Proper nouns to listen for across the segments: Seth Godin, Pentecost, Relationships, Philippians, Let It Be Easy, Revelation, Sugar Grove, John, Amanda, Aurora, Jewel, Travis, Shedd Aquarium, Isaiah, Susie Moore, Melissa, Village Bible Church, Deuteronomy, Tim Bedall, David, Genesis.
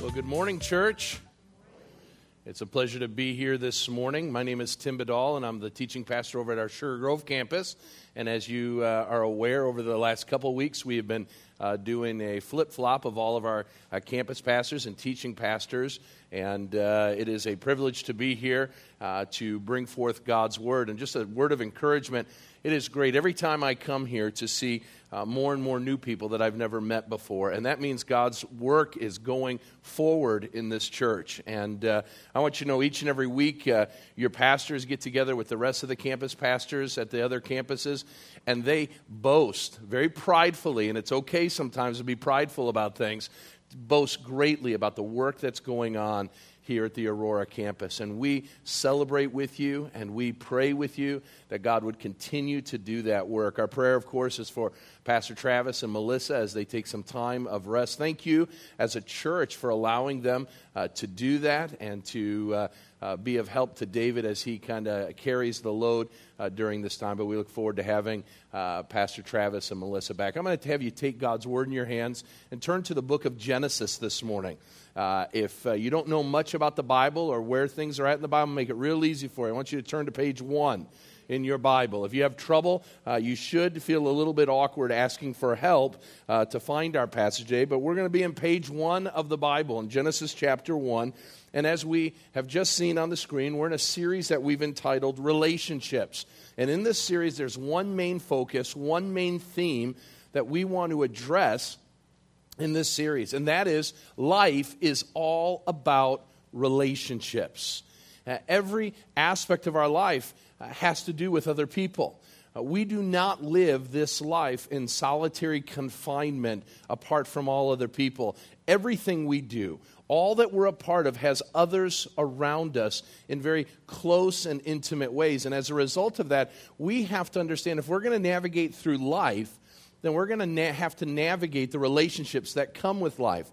Well, good morning, church. It's a pleasure to be here this morning. My name is Tim Bedall, and I'm the teaching pastor over at our Sugar Grove campus. And as you are aware, over the last couple weeks, we have been doing a flip-flop of all of our campus pastors and teaching pastors. And it is a privilege to be here to bring forth God's word. And just a word of encouragement, it is great every time I come here to see more and more new people that I've never met before. And that means God's work is going forward in this church. And I want you to know each and every week your pastors get together with the rest of the campus pastors at the other campuses, and they boast very pridefully, and it's okay sometimes to be prideful about things, boast greatly about the work that's going on here at the Aurora campus. And we celebrate with you and we pray with you that God would continue to do that work. Our prayer, of course, is for Pastor Travis and Melissa as they take some time of rest. Thank you as a church for allowing them to do that and to be of help to David as he kind of carries the load during this time. But we look forward to having Pastor Travis and Melissa back. I'm going to have you take God's word in your hands and turn to the book of Genesis this morning. If you don't know much about the Bible or where things are at in the Bible, make it real easy for you. I want you to turn to page 1 in your Bible. If you have trouble, you should feel a little bit awkward asking for help to find our passage today, but we're going to be in page 1 of the Bible in Genesis chapter 1. And as we have just seen on the screen, we're in a series that we've entitled Relationships. And in this series, there's one main focus, one main theme that we want to address in this series, and that is life is all about relationships. Every aspect of our life has to do with other people. We do not live this life in solitary confinement apart from all other people. Everything we do, all that we're a part of, has others around us in very close and intimate ways. And as a result of that, we have to understand if we're going to navigate through life, then we're going to have to navigate the relationships that come with life.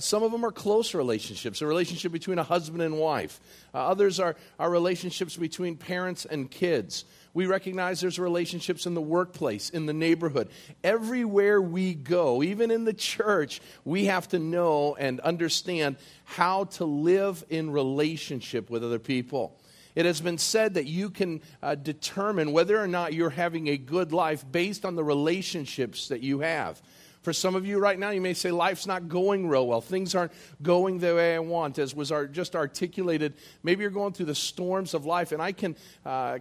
Some of them are close relationships, a relationship between a husband and wife. Others are relationships between parents and kids. We recognize there's relationships in the workplace, in the neighborhood. Everywhere we go, even in the church, we have to know and understand how to live in relationship with other people. It has been said that you can determine whether or not you're having a good life based on the relationships that you have. For some of you right now, you may say life's not going real well. Things aren't going the way I want, as was just articulated. Maybe you're going through the storms of life, and I can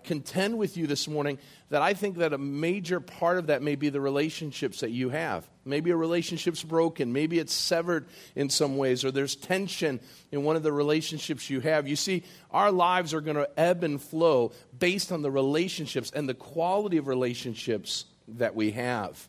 contend with you this morning that I think that a major part of that may be the relationships that you have. Maybe a relationship's broken. Maybe it's severed in some ways, or there's tension in one of the relationships you have. You see, our lives are going to ebb and flow based on the relationships and the quality of relationships that we have.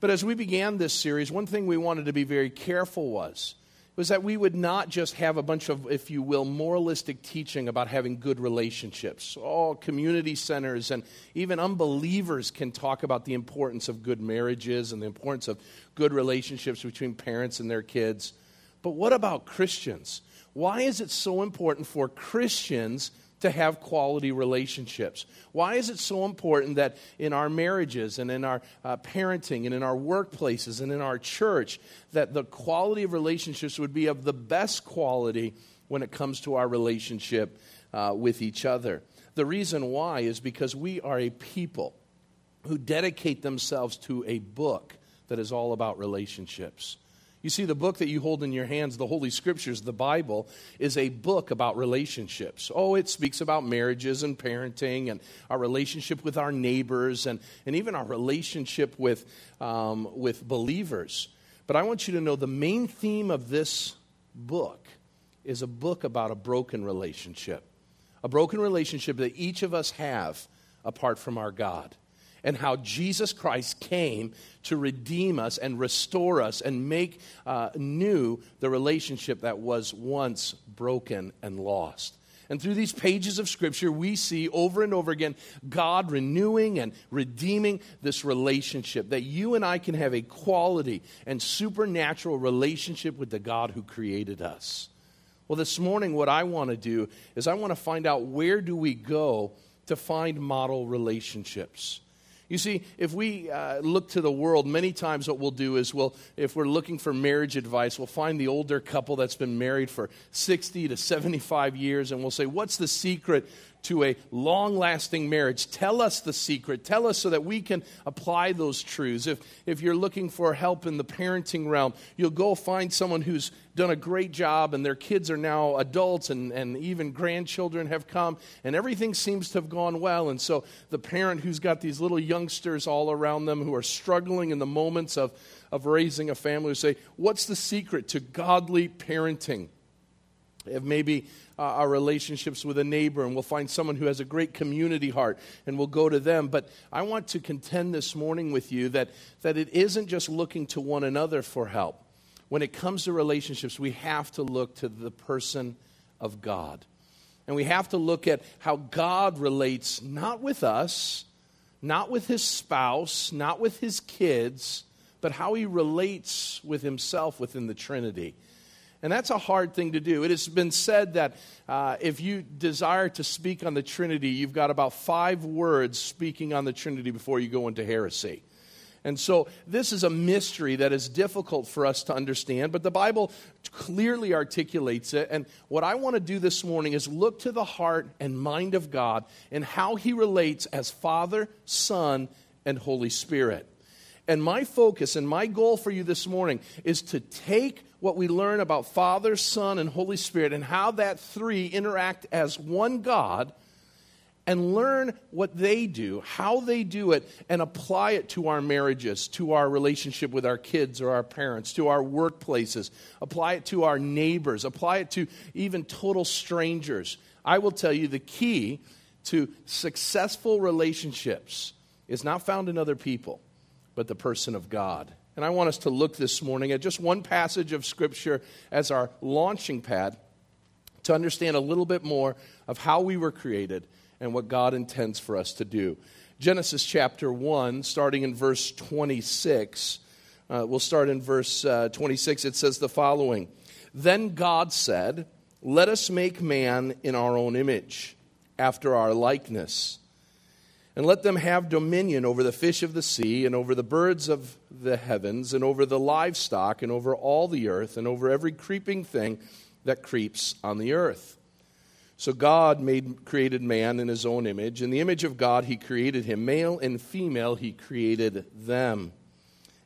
But as we began this series, one thing we wanted to be very careful was that we would not just have a bunch of, if you will, moralistic teaching about having good relationships. All community centers and even unbelievers can talk about the importance of good marriages and the importance of good relationships between parents and their kids. But what about Christians? Why is it so important for Christians to have quality relationships? Why is it so important that in our marriages and in our parenting and in our workplaces and in our church that the quality of relationships would be of the best quality when it comes to our relationship with each other? The reason why is because we are a people who dedicate themselves to a book that is all about relationships. You see, the book that you hold in your hands, the Holy Scriptures, the Bible, is a book about relationships. Oh, it speaks about marriages and parenting and our relationship with our neighbors and even our relationship with believers. But I want you to know the main theme of this book is a book about a broken relationship that each of us have apart from our God, and how Jesus Christ came to redeem us and restore us and make new the relationship that was once broken and lost. And through these pages of Scripture, we see over and over again God renewing and redeeming this relationship, that you and I can have a quality and supernatural relationship with the God who created us. Well, this morning, what I want to do is I want to find out where do we go to find model relationships. You see, if we look to the world, many times what we'll do is, if we're looking for marriage advice, we'll find the older couple that's been married for 60 to 75 years, and we'll say, what's the secret to a long-lasting marriage? Tell us the secret. Tell us so that we can apply those truths. If you're looking for help in the parenting realm, you'll go find someone who's done a great job, and their kids are now adults, and even grandchildren have come, and everything seems to have gone well. And so the parent who's got these little youngsters all around them who are struggling in the moments of raising a family, who say, what's the secret to godly parenting? If maybe our relationships with a neighbor, and we'll find someone who has a great community heart, and we'll go to them. But I want to contend this morning with you that it isn't just looking to one another for help. When it comes to relationships, we have to look to the person of God. And we have to look at how God relates, not with us, not with his spouse, not with his kids, but how he relates with himself within the Trinity. And that's a hard thing to do. It has been said that if you desire to speak on the Trinity, you've got about 5 words speaking on the Trinity before you go into heresy. And so this is a mystery that is difficult for us to understand, but the Bible clearly articulates it. And what I want to do this morning is look to the heart and mind of God and how he relates as Father, Son, and Holy Spirit. And my focus and my goal for you this morning is to take what we learn about Father, Son, and Holy Spirit and how that three interact as one God, and learn what they do, how they do it, and apply it to our marriages, to our relationship with our kids or our parents, to our workplaces, apply it to our neighbors, apply it to even total strangers. I will tell you, the key to successful relationships is not found in other people, but the person of God. And I want us to look this morning at just one passage of Scripture as our launching pad to understand a little bit more of how we were created and what God intends for us to do. Genesis chapter 1, starting in verse 26. We'll start in verse 26. It says the following. Then God said, "Let us make man in our own image, after our likeness. And let them have dominion over the fish of the sea, and over the birds of the heavens, and over the livestock, and over all the earth, and over every creeping thing that creeps on the earth." So God created man in his own image. In the image of God, he created him. Male and female, he created them.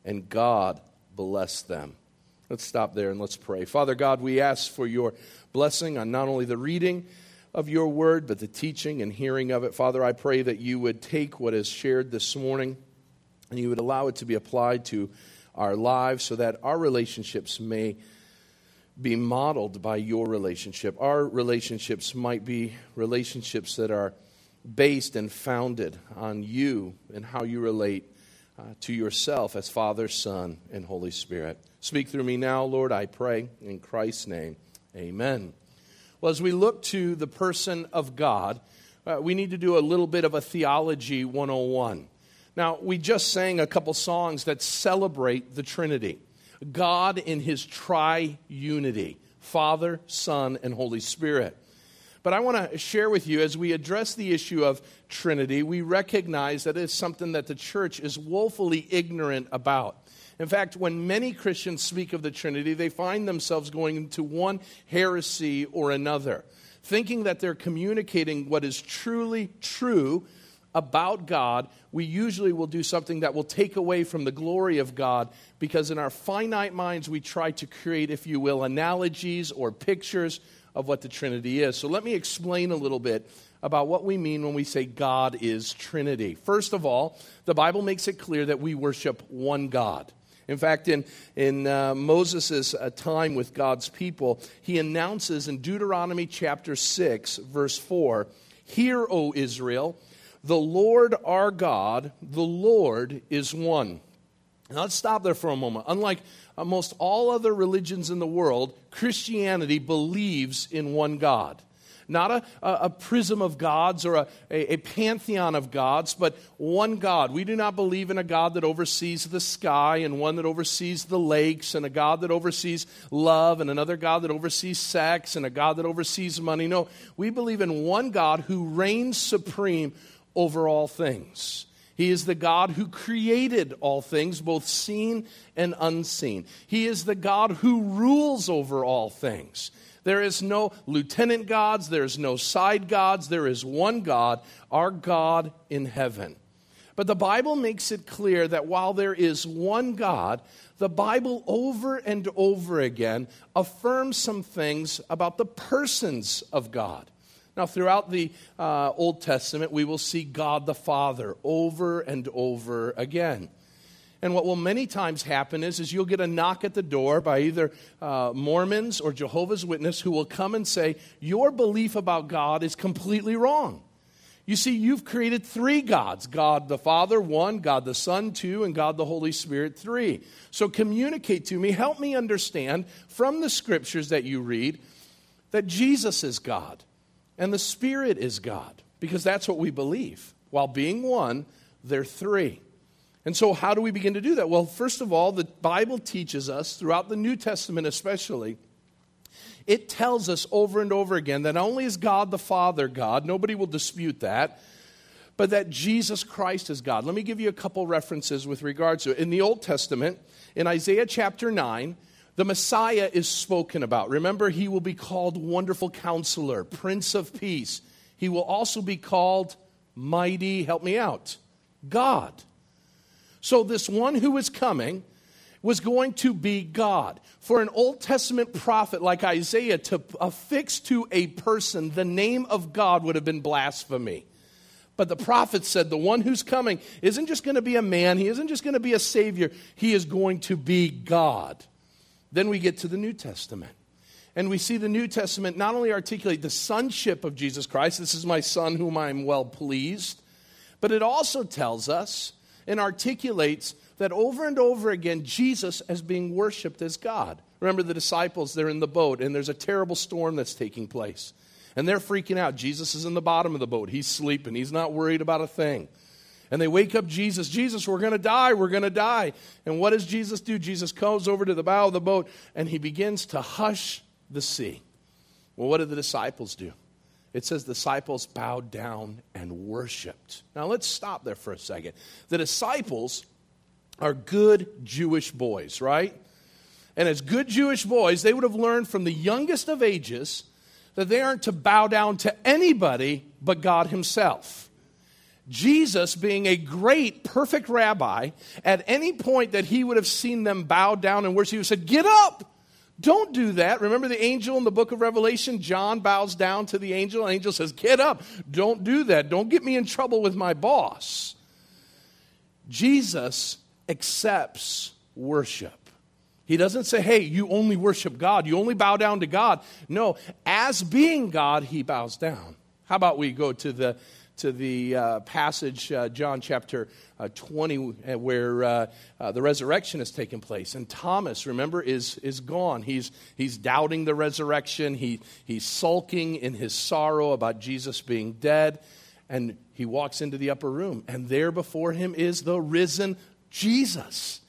And God blessed them. Let's stop there and let's pray. Father God, we ask for your blessing on not only the reading of your word, but the teaching and hearing of it. Father, I pray that you would take what is shared this morning and you would allow it to be applied to our lives so that our relationships may be modeled by your relationship. Our relationships might be relationships that are based and founded on you and how you relate to yourself as Father, Son, and Holy Spirit. Speak through me now, Lord, I pray, in Christ's name. Amen. Well, as we look to the person of God, we need to do a little bit of a theology 101. Now, we just sang a couple songs that celebrate the Trinity. God in his triunity, Father, Son, and Holy Spirit. But I want to share with you, as we address the issue of Trinity, we recognize that it's something that the church is woefully ignorant about. In fact, when many Christians speak of the Trinity, they find themselves going into one heresy or another, thinking that they're communicating what is truly true about God. We usually will do something that will take away from the glory of God, because in our finite minds we try to create, if you will, analogies or pictures of what the Trinity is. So let me explain a little bit about what we mean when we say God is Trinity. First of all, the Bible makes it clear that we worship one God. In fact, in Moses' time with God's people, he announces in Deuteronomy chapter 6, verse 4, "Hear, O Israel, the Lord our God, the Lord is one." Now let's stop there for a moment. Unlike almost all other religions in the world, Christianity believes in one God. Not a prism of gods or a pantheon of gods, but one God. We do not believe in a God that oversees the sky and one that oversees the lakes and a God that oversees love and another God that oversees sex and a God that oversees money. No, we believe in one God who reigns supreme over all things. He is the God who created all things, both seen and unseen. He is the God who rules over all things. There is no lieutenant gods. There is no side gods. There is one God, our God in heaven. But the Bible makes it clear that while there is one God, the Bible over and over again affirms some things about the persons of God. Now, throughout the Old Testament, we will see God the Father over and over again. And what will many times happen is you'll get a knock at the door by either Mormons or Jehovah's Witnesses who will come and say, your belief about God is completely wrong. You see, you've created three gods, God the Father, one, God the Son, two, and God the Holy Spirit, three. So communicate to me, help me understand from the scriptures that you read that Jesus is God and the Spirit is God, because that's what we believe. While being one, they're three. And so how do we begin to do that? Well, first of all, the Bible teaches us, throughout the New Testament especially, it tells us over and over again that not only is God the Father God, nobody will dispute that, but that Jesus Christ is God. Let me give you a couple references with regards to it. In the Old Testament, in Isaiah chapter 9, the Messiah is spoken about. Remember, he will be called Wonderful Counselor, Prince of Peace. He will also be called Mighty, help me out, God. So this one who is coming was going to be God. For an Old Testament prophet like Isaiah to affix to a person the name of God would have been blasphemy. But the prophet said the one who's coming isn't just going to be a man. He isn't just going to be a savior. He is going to be God. Then we get to the New Testament. And we see the New Testament not only articulate the sonship of Jesus Christ, this is my son whom I am well pleased, but it also tells us and articulates that over and over again, Jesus as being worshipped as God. Remember the disciples, they're in the boat, and there's a terrible storm that's taking place. And they're freaking out. Jesus is in the bottom of the boat. He's sleeping. He's not worried about a thing. And they wake up Jesus. Jesus, we're going to die. We're going to die. And what does Jesus do? Jesus comes over to the bow of the boat, and he begins to hush the sea. Well, what did the disciples do? It says the disciples bowed down and worshipped. Now, let's stop there for a second. The disciples are good Jewish boys, right? And as good Jewish boys, they would have learned from the youngest of ages that they aren't to bow down to anybody but God himself. Jesus, being a great, perfect rabbi, at any point that he would have seen them bow down and worship, he would have said, get up! Don't do that. Remember the angel in the book of Revelation? John bows down to the angel. The angel says, get up. Don't do that. Don't get me in trouble with my boss. Jesus accepts worship. He doesn't say, hey, you only worship God. You only bow down to God. No, as being God, he bows down. How about we go to the passage, John chapter 20, where the resurrection has taken place. And Thomas, remember, is gone. He's doubting the resurrection. He's sulking in his sorrow about Jesus being dead. And he walks into the upper room. And there before him is the risen Jesus.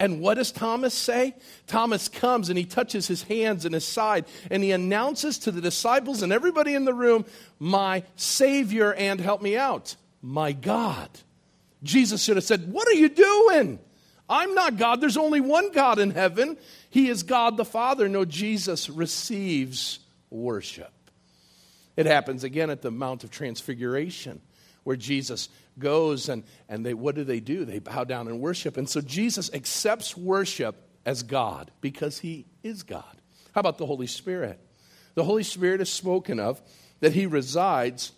And what does Thomas say? Thomas comes and he touches his hands and his side, and he announces to the disciples and everybody in the room, my Savior and, help me out, my God. Jesus should have said, what are you doing? I'm not God. There's only one God in heaven. He is God the Father. No, Jesus receives worship. It happens again at the Mount of Transfiguration, where Jesus goes and they, what do? They bow down and worship. And so Jesus accepts worship as God because he is God. How about the Holy Spirit? The Holy Spirit is spoken of, that he resides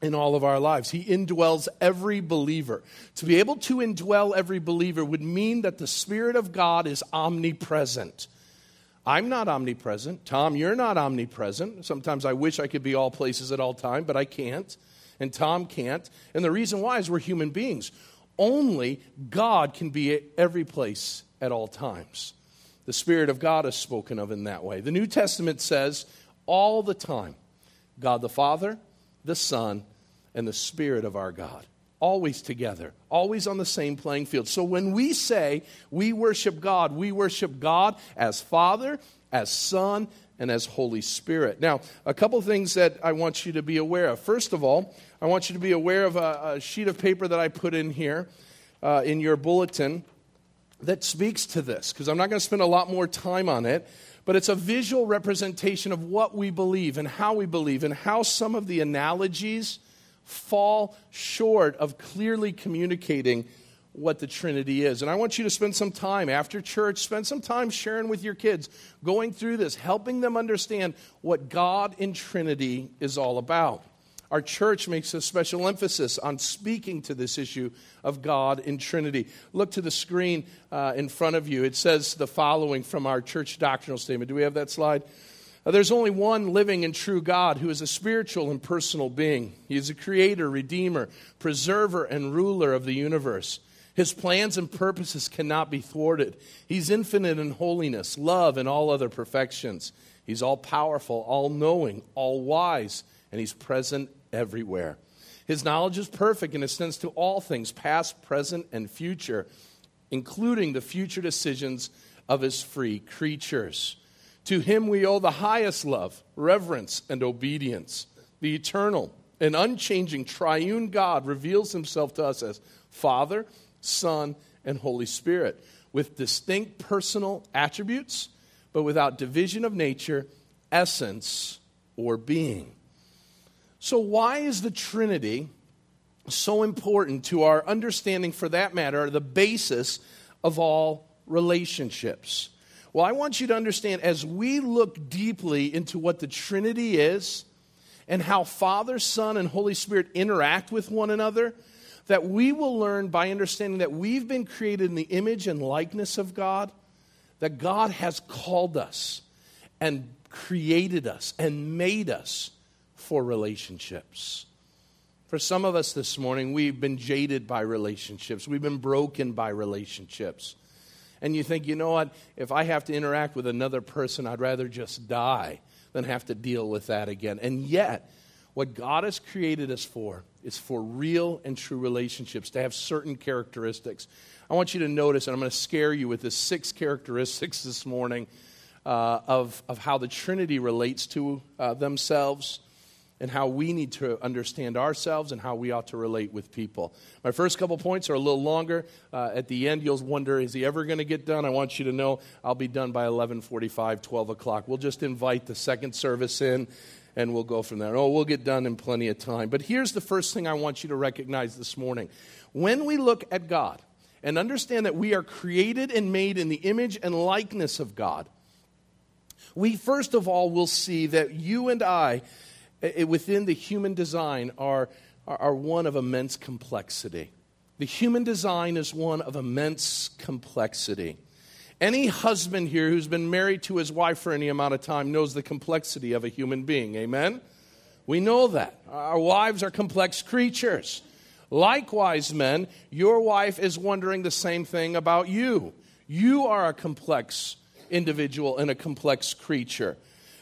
in all of our lives. He indwells every believer. To be able to indwell every believer would mean that the Spirit of God is omnipresent. I'm not omnipresent. Tom, you're not omnipresent. Sometimes I wish I could be all places at all time, but I can't. And Tom can't. And the reason why is we're human beings. Only God can be at every place at all times. The Spirit of God is spoken of in that way. The New Testament says all the time, God the Father, the Son, and the Spirit of our God. Always together. Always on the same playing field. So when we say we worship God as Father, as Son, and as Holy Spirit. Now, a couple things that I want you to be aware of. First of all, I want you to be aware of a sheet of paper that I put in here in your bulletin that speaks to this, because I'm not going to spend a lot more time on it, but it's a visual representation of what we believe and how some of the analogies fall short of clearly communicating what the Trinity is. And I want you to spend some time after church, spend some time sharing with your kids, going through this, helping them understand what God in Trinity is all about. Our church makes a special emphasis on speaking to this issue of God in Trinity. Look to the screen in front of you. It says the following from our church doctrinal statement. Do we have that slide? There's only one living and true God who is a spiritual and personal being. He is a creator, redeemer, preserver, and ruler of the universe. His plans and purposes cannot be thwarted. He's infinite in holiness, love, and all other perfections. He's all-powerful, all-knowing, all-wise, and he's present everywhere. His knowledge is perfect and extends to all things, past, present, and future, including the future decisions of his free creatures. To him we owe the highest love, reverence, and obedience. The eternal and unchanging triune God reveals himself to us as Father, Son, and Holy Spirit, with distinct personal attributes, but without division of nature, essence, or being. So why is the Trinity so important to our understanding, for that matter, the basis of all relationships? Well, I want you to understand, as we look deeply into what the Trinity is and how Father, Son, and Holy Spirit interact with one another, that we will learn by understanding that we've been created in the image and likeness of God, that God has called us and created us and made us for relationships. For some of us this morning, we've been jaded by relationships. We've been broken by relationships. And you think, you know what, if I have to interact with another person, I'd rather just die than have to deal with that again. And yet, what God has created us for is for real and true relationships to have certain characteristics. I want you to notice, and I'm going to scare you with the 6 characteristics this morning of how the Trinity relates to themselves and how we need to understand ourselves and how we ought to relate with people. My first couple points are a little longer. At the end, you'll wonder, is he ever going to get done? I want you to know I'll be done by 11:45, 12 o'clock. We'll just invite the second service in, and we'll go from there. Oh, we'll get done in plenty of time. But here's the first thing I want you to recognize this morning. When we look at God and understand that we are created and made in the image and likeness of God, we first of all will see that you and I, within the human design, are one of immense complexity. The human design is one of immense complexity. Any husband here who's been married to his wife for any amount of time knows the complexity of a human being. Amen? We know that. Our wives are complex creatures. Likewise, men, your wife is wondering the same thing about you. You are a complex individual and a complex creature.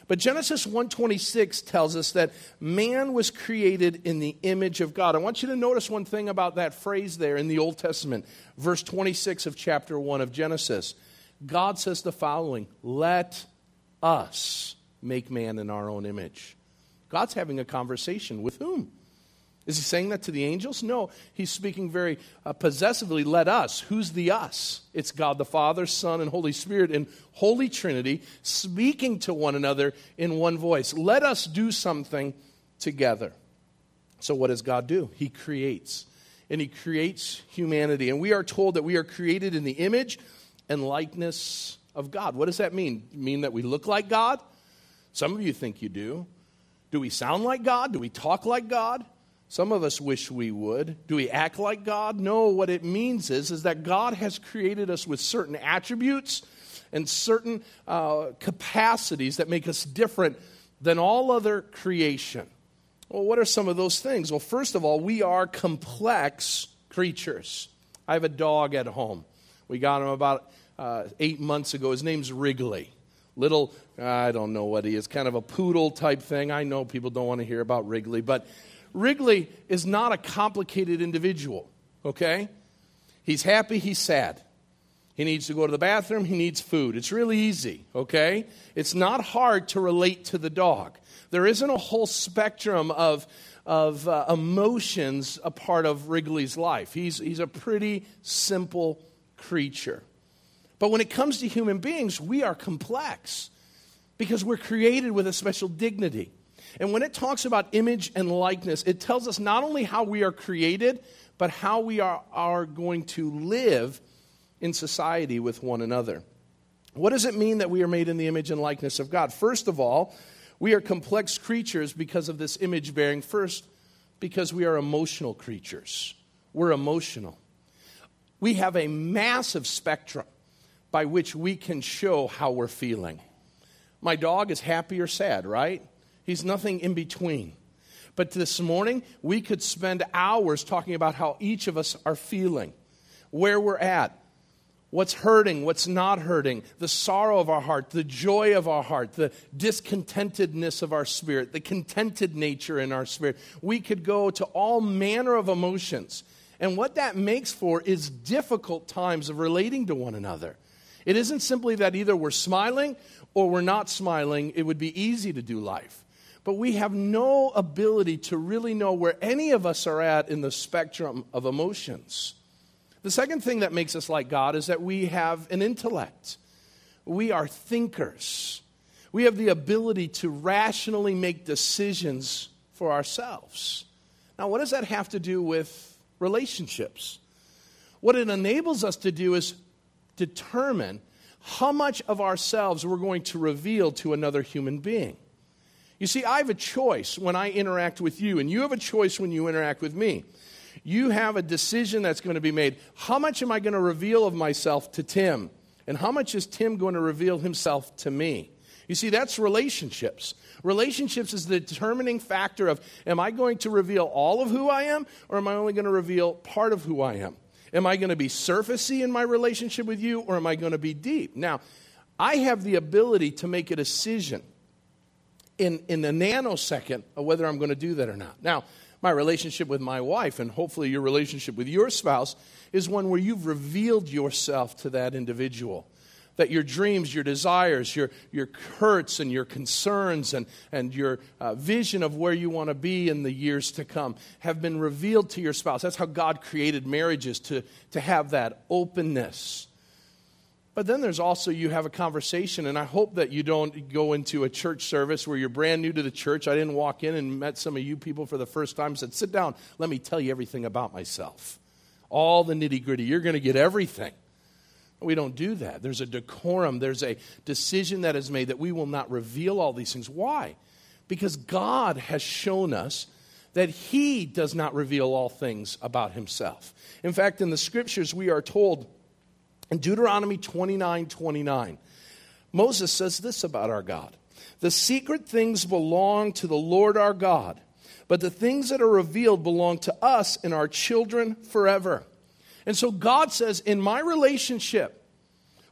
But Genesis 1:26 tells us that man was created in the image of God. I want you to notice one thing about that phrase there in the Old Testament, verse 26 of chapter 1 of Genesis. God says the following: let us make man in our own image. God's having a conversation with whom? Is he saying that to the angels? No, he's speaking very possessively. Let us. Who's the us? It's God the Father, Son, and Holy Spirit in Holy Trinity speaking to one another in one voice. Let us do something together. So what does God do? He creates. And he creates humanity. And we are told that we are created in the image and likeness of God. What does that mean? Mean that we look like God? Some of you think you do. Do we sound like God? Do we talk like God? Some of us wish we would. Do we act like God? No, what it means is that God has created us with certain attributes and certain capacities that make us different than all other creation. Well, what are some of those things? Well, first of all, we are complex creatures. I have a dog at home. We got him about 8 months ago. His name's Wrigley. Little, I don't know what he is, kind of a poodle type thing. I know people don't want to hear about Wrigley, but Wrigley is not a complicated individual, okay? He's happy, he's sad. He needs to go to the bathroom. He needs food. It's really easy, okay? It's not hard to relate to the dog. There isn't a whole spectrum of emotions a part of Wrigley's life. He's a pretty simple creature. But when it comes to human beings, we are complex because we're created with a special dignity. And when it talks about image and likeness, it tells us not only how we are created, but how we are going to live in society with one another. What does it mean that we are made in the image and likeness of God? First of all, we are complex creatures because of this image bearing. First, because we are emotional creatures. We're emotional. We have a massive spectrum by which we can show how we're feeling. My dog is happy or sad, right? He's nothing in between. But this morning, we could spend hours talking about how each of us are feeling, where we're at, what's hurting, what's not hurting, the sorrow of our heart, the joy of our heart, the discontentedness of our spirit, the contented nature in our spirit. We could go to all manner of emotions. And what that makes for is difficult times of relating to one another. It isn't simply that either we're smiling or we're not smiling. It would be easy to do life. But we have no ability to really know where any of us are at in the spectrum of emotions. The second thing that makes us like God is that we have an intellect. We are thinkers. We have the ability to rationally make decisions for ourselves. Now, what does that have to do with relationships? What it enables us to do is determine how much of ourselves we're going to reveal to another human being. You see, I have a choice when I interact with you, and you have a choice when you interact with me. You have a decision that's going to be made. How much am I going to reveal of myself to Tim? And how much is Tim going to reveal himself to me? You see, that's relationships. Relationships is the determining factor of, am I going to reveal all of who I am, or am I only going to reveal part of who I am? Am I going to be surfacey in my relationship with you, or am I going to be deep? Now, I have the ability to make a decision in a nanosecond of whether I'm going to do that or not. Now, my relationship with my wife, and hopefully your relationship with your spouse, is one where you've revealed yourself to that individual, that your dreams, your desires, your hurts and your concerns and your vision of where you want to be in the years to come have been revealed to your spouse. That's how God created marriages, to have that openness. But then there's also, you have a conversation, and I hope that you don't go into a church service where you're brand new to the church. I didn't walk in and met some of you people for the first time and said, sit down, let me tell you everything about myself. All the nitty-gritty, you're going to get everything. We don't do that. There's a decorum, there's a decision that is made that we will not reveal all these things. Why? Because God has shown us that He does not reveal all things about Himself. In fact, in the Scriptures, we are told, in Deuteronomy 29:29, Moses says this about our God. The secret things belong to the Lord our God, but the things that are revealed belong to us and our children forever. And so God says, in my relationship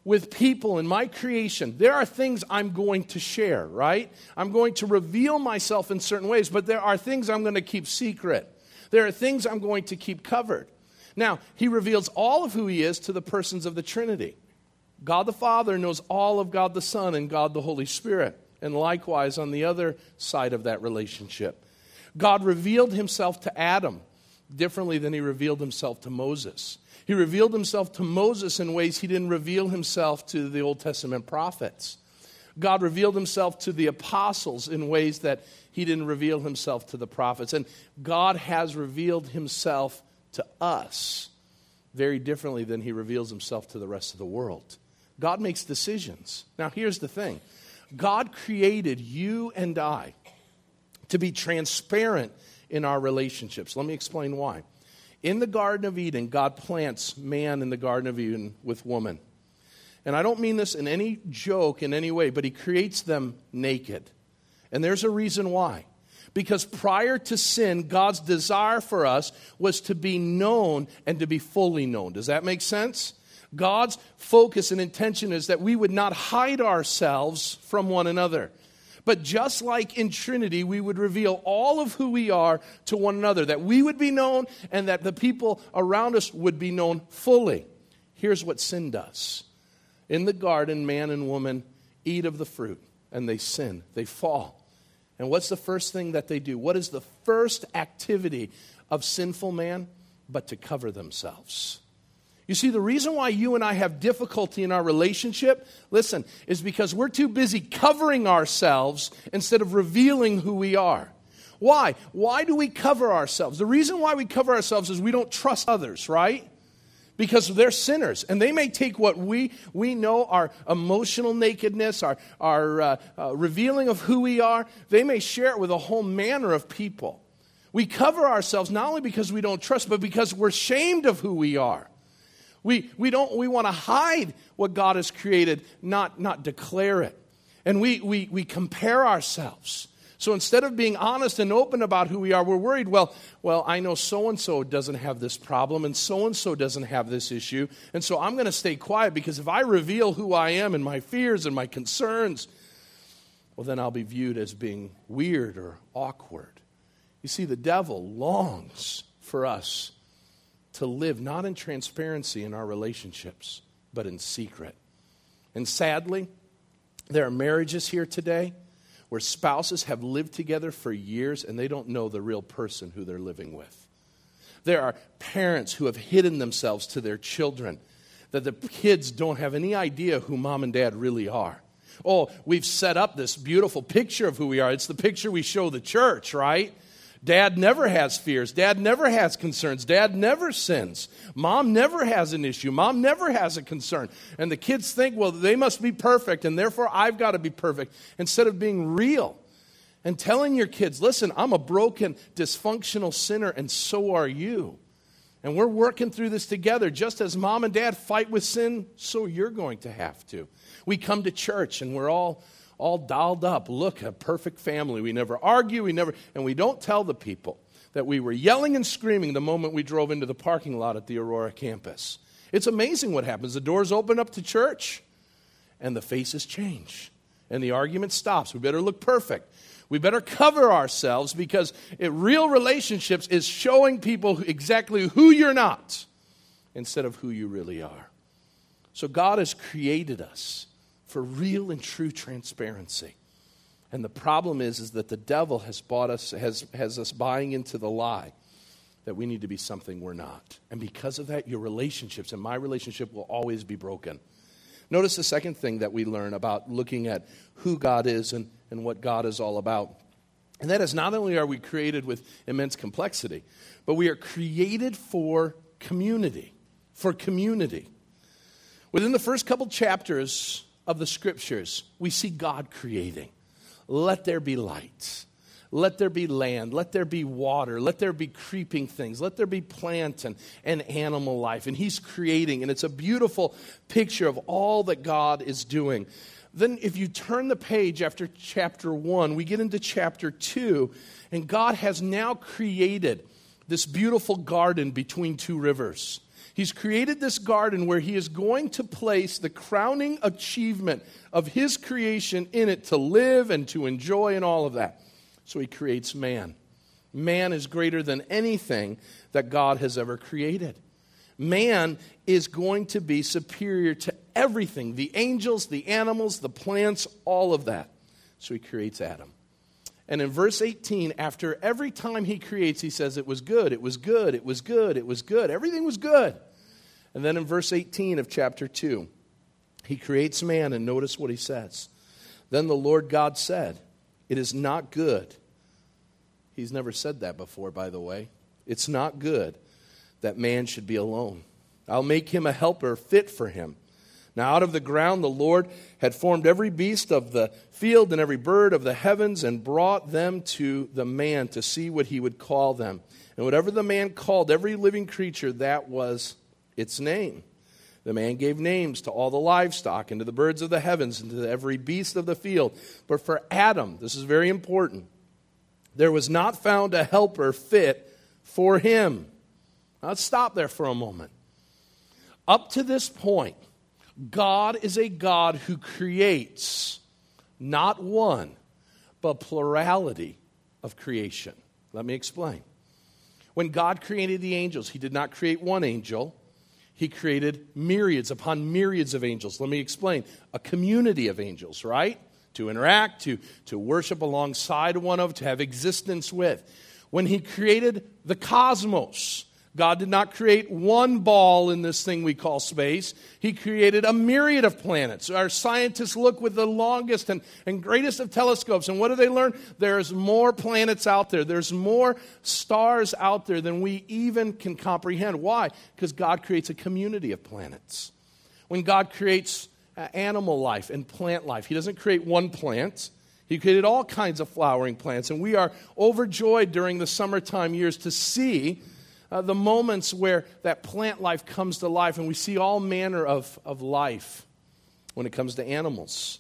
with people, in my creation, there are things I'm going to share, right? I'm going to reveal myself in certain ways, but there are things I'm going to keep secret. There are things I'm going to keep covered. Now, He reveals all of who He is to the persons of the Trinity. God the Father knows all of God the Son and God the Holy Spirit, and likewise on the other side of that relationship. God revealed Himself to Adam differently than He revealed Himself to Moses. He revealed Himself to Moses in ways He didn't reveal Himself to the Old Testament prophets. God revealed Himself to the apostles in ways that He didn't reveal Himself to the prophets. And God has revealed Himself to us very differently than He reveals Himself to the rest of the world. God makes decisions. Now, here's the thing. God created you and I to be transparent in our relationships. Let me explain why. In the Garden of Eden, God plants man in the Garden of Eden with woman. And I don't mean this in any joke in any way, but He creates them naked. And there's a reason why. Because prior to sin, God's desire for us was to be known and to be fully known. Does that make sense? God's focus and intention is that we would not hide ourselves from one another. But just like in Trinity, we would reveal all of who we are to one another, that we would be known and that the people around us would be known fully. Here's what sin does. In the garden, man and woman eat of the fruit, and they sin. They fall. And what's the first thing that they do? What is the first activity of sinful man? But to cover themselves. You see, the reason why you and I have difficulty in our relationship, listen, is because we're too busy covering ourselves instead of revealing who we are. Why? Why do we cover ourselves? The reason why we cover ourselves is we don't trust others, right? Because they're sinners, and they may take what we know, our emotional nakedness, our revealing of who we are, they may share it with a whole manner of people. We cover ourselves not only because we don't trust, but because we're ashamed of who we are. We want to hide what God has created, not declare it. And we compare ourselves. So instead of being honest and open about who we are, we're worried, well, I know so-and-so doesn't have this problem, and so doesn't have this issue, and so I'm going to stay quiet, because if I reveal who I am and my fears and my concerns, well, then I'll be viewed as being weird or awkward. You see, the devil longs for us to live not in transparency in our relationships, but in secret. And sadly, there are marriages here today where spouses have lived together for years and they don't know the real person who they're living with. There are parents who have hidden themselves to their children, that the kids don't have any idea who mom and dad really are. Oh, we've set up this beautiful picture of who we are. It's the picture we show the church, right? Dad never has fears. Dad never has concerns. Dad never sins. Mom never has an issue. Mom never has a concern. And the kids think, well, they must be perfect, and therefore I've got to be perfect. Instead of being real and telling your kids, listen, I'm a broken, dysfunctional sinner, and so are you. And we're working through this together. Just as mom and dad fight with sin, so you're going to have to. We come to church, and we're all dolled up. Look, a perfect family. We never argue. And we don't tell the people that we were yelling and screaming the moment we drove into the parking lot at the Aurora campus. It's amazing what happens. The doors open up to church, and the faces change, and the argument stops. We better look perfect. We better cover ourselves, because real relationships is showing people exactly who you're not instead of who you really are. So God has created us for real and true transparency. And the problem is that the devil has bought us, has us buying into the lie that we need to be something we're not. And because of that, your relationships and my relationship will always be broken. Notice the second thing that we learn about looking at who God is and what God is all about. And that is, not only are we created with immense complexity, but we are created for community. For community. Within the first couple chapters of the scriptures, we see God creating. Let there be light. Let there be land. Let there be water. Let there be creeping things. Let there be plant and animal life. And he's creating. And it's a beautiful picture of all that God is doing. Then if you turn the page after chapter 1, we get into chapter 2. And God has now created this beautiful garden between two rivers. He's created this garden where he is going to place the crowning achievement of his creation in it, to live and to enjoy and all of that. So he creates man. Man is greater than anything that God has ever created. Man is going to be superior to everything, the angels, the animals, the plants, all of that. So he creates Adam. And in verse 18, after every time he creates, he says, it was good, it was good, it was good, it was good. Everything was good. And then in verse 18 of chapter 2, he creates man, and notice what he says. Then the Lord God said, it is not good. He's never said that before, by the way. It's not good that man should be alone. I'll make him a helper fit for him. Now out of the ground the Lord had formed every beast of the field and every bird of the heavens, and brought them to the man to see what he would call them. And whatever the man called every living creature, that was its name. The man gave names to all the livestock, and to the birds of the heavens, and to every beast of the field. But for Adam, this is very important, there was not found a helper fit for him. Now let's stop there for a moment. Up to this point, God is a God who creates not one, but plurality of creation. Let me explain. When God created the angels, he did not create one angel. he created myriads upon myriads of angels. Let me explain. A community of angels, right? To interact, to worship alongside one of, to have existence with. When he created the cosmos, God did not create one ball in this thing we call space. He created a myriad of planets. Our scientists look with the longest and greatest of telescopes. And what do they learn? There's more planets out there. There's more stars out there than we even can comprehend. Why? Because God creates a community of planets. When God creates animal life and plant life, he doesn't create one plant. He created all kinds of flowering plants. And we are overjoyed during the summertime years to see the moments where that plant life comes to life, and we see all manner of life. When it comes to animals,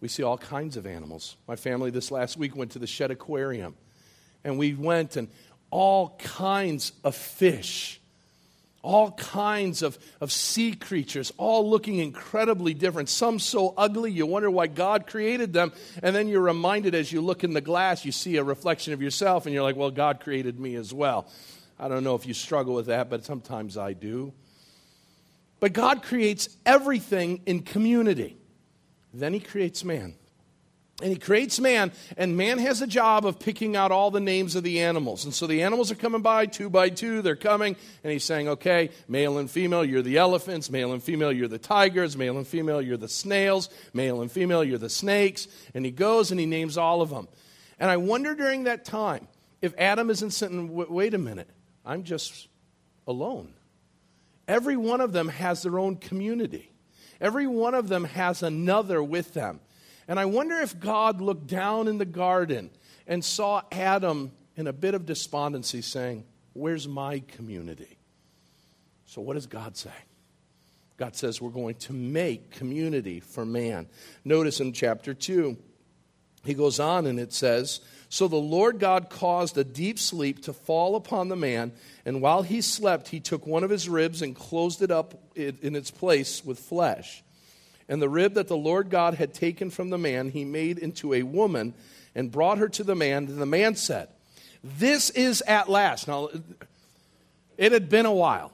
we see all kinds of animals. My family this last week went to the Shedd Aquarium, and we went and all kinds of fish, all kinds of sea creatures, all looking incredibly different. Some so ugly you wonder why God created them, and then you're reminded as you look in the glass, you see a reflection of yourself, and you're like, well, God created me as well. I don't know if you struggle with that, but sometimes I do. But God creates everything in community. Then he creates man. And he creates man, and man has a job of picking out all the names of the animals. And so the animals are coming by two, they're coming, and he's saying, okay, male and female, you're the elephants, male and female, you're the tigers, male and female, you're the snails, male and female, you're the snakes. And he goes and he names all of them. And I wonder during that time, if Adam isn't sitting, wait a minute, I'm just alone. Every one of them has their own community. Every one of them has another with them. And I wonder if God looked down in the garden and saw Adam in a bit of despondency saying, where's my community? So what does God say? God says we're going to make community for man. Notice in chapter 2, he goes on and it says, so the Lord God caused a deep sleep to fall upon the man, and while he slept, he took one of his ribs and closed it up in its place with flesh. And the rib that the Lord God had taken from the man, he made into a woman and brought her to the man. And the man said, this is at last. Now, it had been a while.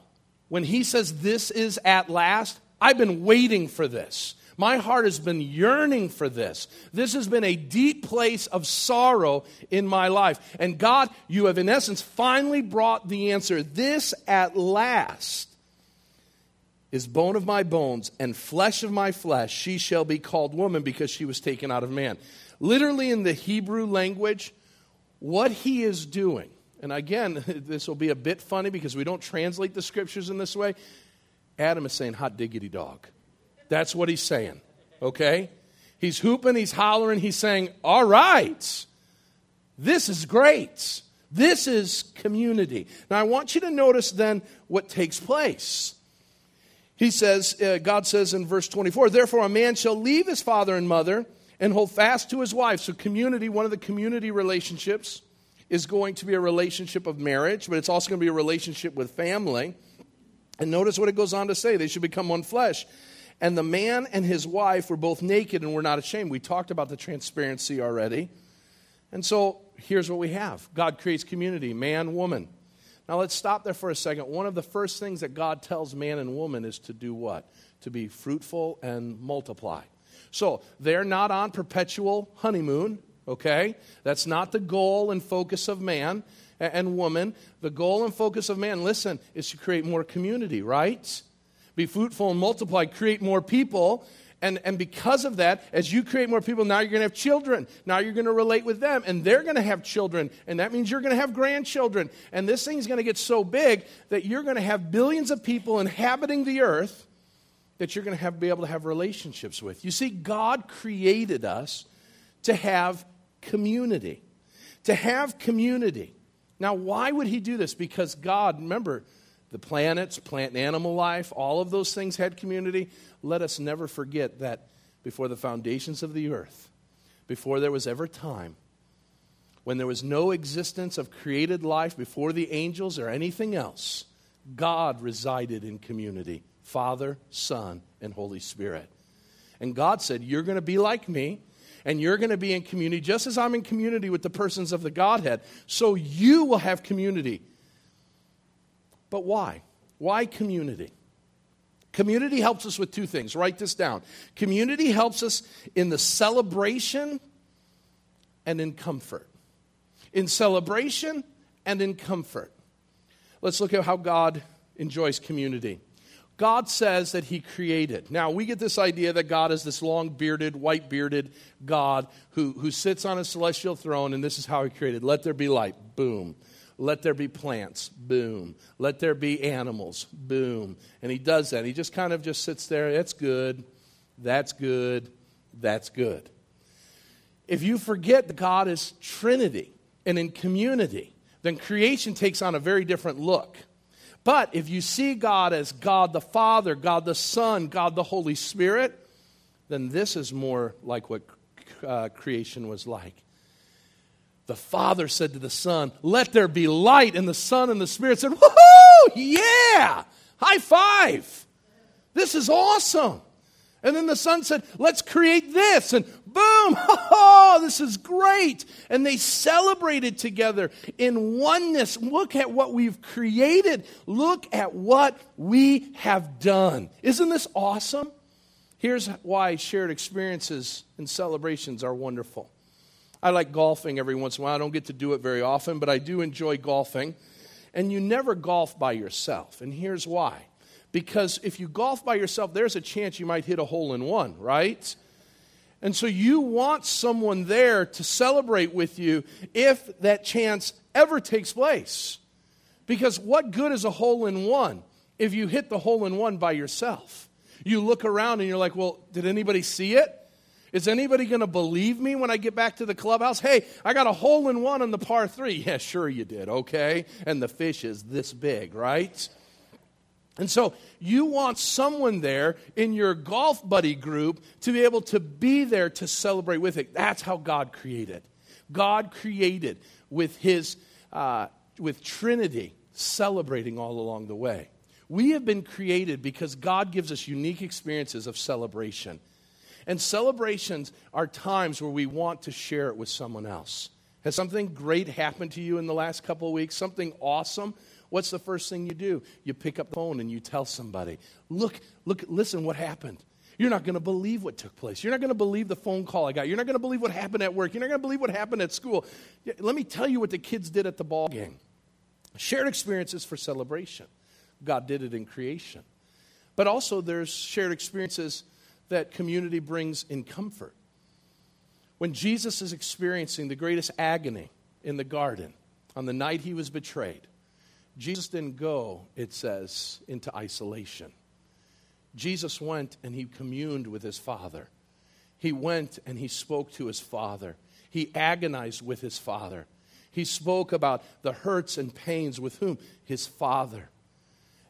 When he says, this is at last, I've been waiting for this. My heart has been yearning for this. This has been a deep place of sorrow in my life. And God, you have in essence finally brought the answer. This at last is bone of my bones and flesh of my flesh. She shall be called woman because she was taken out of man. Literally in the Hebrew language, what he is doing, and again, this will be a bit funny because we don't translate the scriptures in this way. Adam is saying, hot diggity dog. That's what he's saying, okay? He's hooping, he's hollering, he's saying, all right, this is great. This is community. Now, I want you to notice then what takes place. He says, God says in verse 24, therefore a man shall leave his father and mother and hold fast to his wife. So community, one of the community relationships is going to be a relationship of marriage, but it's also going to be a relationship with family. And notice what it goes on to say, they should become one flesh. And the man and his wife were both naked and were not ashamed. We talked about the transparency already. And so here's what we have. God creates community, man, woman. Now let's stop there for a second. One of the first things that God tells man and woman is to do what? To be fruitful and multiply. So they're not on perpetual honeymoon, okay? That's not the goal and focus of man and woman. The goal and focus of man, listen, is to create more community, right? Be fruitful and multiply, create more people. And because of that, as you create more people, now you're going to have children. Now you're going to relate with them, and they're going to have children. And that means you're going to have grandchildren. And this thing's going to get so big that you're going to have billions of people inhabiting the earth that you're going to have be able to have relationships with. You see, God created us to have community. To have community. Now, why would he do this? Because God, remember, the planets, plant and animal life, all of those things had community. Let us never forget that before the foundations of the earth, before there was ever time, when there was no existence of created life before the angels or anything else, God resided in community, Father, Son, and Holy Spirit. And God said, you're going to be like me, and you're going to be in community just as I'm in community with the persons of the Godhead, so you will have community. But why? Why community? Community helps us with two things. Write this down. Community helps us in the celebration and in comfort. In celebration and in comfort. Let's look at how God enjoys community. God says that he created. Now, we get this idea that God is this long-bearded, white-bearded God who sits on a celestial throne, and this is how he created. Let there be light. Boom. Let there be plants. Boom. Let there be animals. Boom. And he does that. He just kind of just sits there. That's good. That's good. That's good. If you forget that God is Trinity and in community, then creation takes on a very different look. But if you see God as God the Father, God the Son, God the Holy Spirit, then this is more like what creation was like. The Father said to the Son, let there be light. And the Son and the Spirit said, woohoo, yeah, high five. This is awesome. And then the Son said, let's create this. And boom, oh, this is great. And they celebrated together in oneness. Look at what we've created. Look at what we have done. Isn't this awesome? Here's why shared experiences and celebrations are wonderful. I like golfing every once in a while. I don't get to do it very often, but I do enjoy golfing. And you never golf by yourself. And here's why. Because if you golf by yourself, there's a chance you might hit a hole in one, right? And so you want someone there to celebrate with you if that chance ever takes place. Because what good is a hole in one if you hit the hole in one by yourself? You look around and you're like, well, did anybody see it? Is anybody going to believe me when I get back to the clubhouse? Hey, I got a hole in one on the par three. Yeah, sure you did, okay? And the fish is this big, right? And so you want someone there in your golf buddy group to be able to be there to celebrate with it. That's how God created. God created with His with Trinity celebrating all along the way. We have been created because God gives us unique experiences of celebration. And celebrations are times where we want to share it with someone else. Has something great happened to you in the last couple of weeks? Something awesome? What's the first thing you do? You pick up the phone and you tell somebody. Listen what happened. You're not going to believe what took place. You're not going to believe the phone call I got. You're not going to believe what happened at work. You're not going to believe what happened at school. Let me tell you what the kids did at the ball game. Shared experiences for celebration. God did it in creation. But also there's shared experiences that community brings in comfort. When Jesus is experiencing the greatest agony in the garden on the night he was betrayed, Jesus didn't go, it says, into isolation. Jesus went and he communed with his Father. He went and he spoke to his Father. He agonized with his Father. He spoke about the hurts and pains with whom? His Father.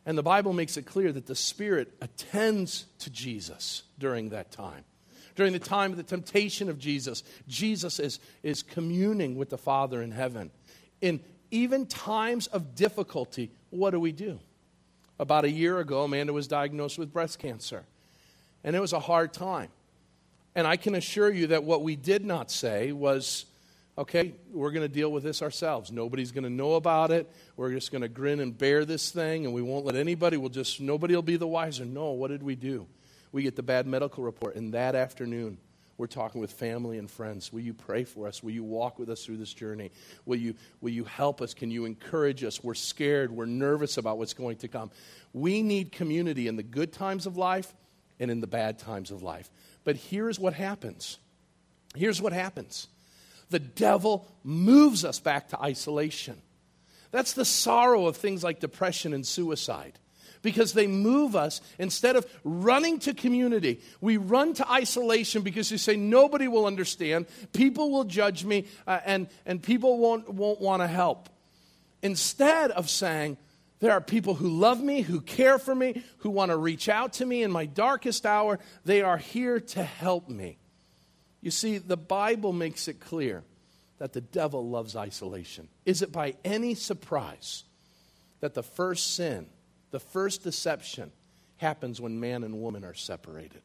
And the Bible makes it clear that the Spirit attends to Jesus during that time. During the time of the temptation of Jesus, Jesus is communing with the Father in heaven. In even times of difficulty, what do? About a year ago, Amanda was diagnosed with breast cancer. And it was a hard time. And I can assure you that what we did not say was, okay, we're going to deal with this ourselves. Nobody's going to know about it. We're just going to grin and bear this thing, and we won't let anybody, nobody will be the wiser. No, what did we do? We get the bad medical report, and that afternoon, we're talking with family and friends. Will you pray for us? Will you walk with us through this journey? Will you help us? Can you encourage us? We're scared. We're nervous about what's going to come. We need community in the good times of life and in the bad times of life. But here's what happens. The devil moves us back to isolation. That's the sorrow of things like depression and suicide. Because they move us, instead of running to community, we run to isolation because you say, nobody will understand, people will judge me, and people won't want to help. Instead of saying, there are people who love me, who care for me, who want to reach out to me in my darkest hour, they are here to help me. You see, the Bible makes it clear that the devil loves isolation. Is it by any surprise that the first sin, the first deception, happens when man and woman are separated?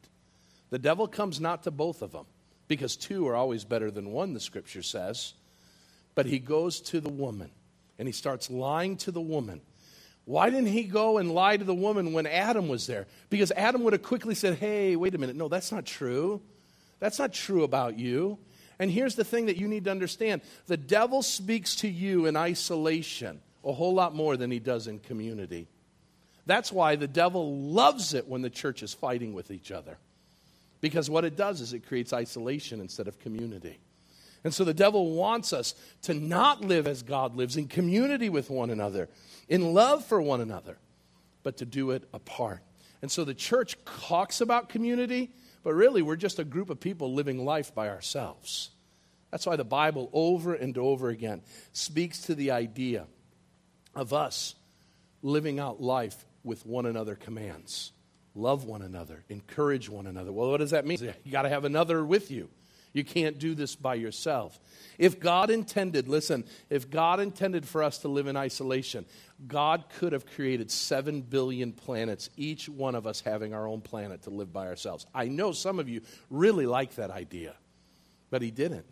The devil comes not to both of them, because two are always better than one, the Scripture says. But he goes to the woman, and he starts lying to the woman. Why didn't he go and lie to the woman when Adam was there? Because Adam would have quickly said, hey, wait a minute. No, that's not true. That's not true about you. And here's the thing that you need to understand. The devil speaks to you in isolation a whole lot more than he does in community. That's why the devil loves it when the church is fighting with each other. Because what it does is it creates isolation instead of community. And so the devil wants us to not live as God lives, in community with one another, in love for one another, but to do it apart. And so the church talks about community, but really we're just a group of people living life by ourselves. That's why the Bible over and over again speaks to the idea of us living out life with one another commands. Love one another, encourage one another. Well, what does that mean? You got to have another with you. You can't do this by yourself. If God intended, listen, if God intended for us to live in isolation, God could have created 7 billion planets, each one of us having our own planet to live by ourselves. I know some of you really like that idea, but he didn't.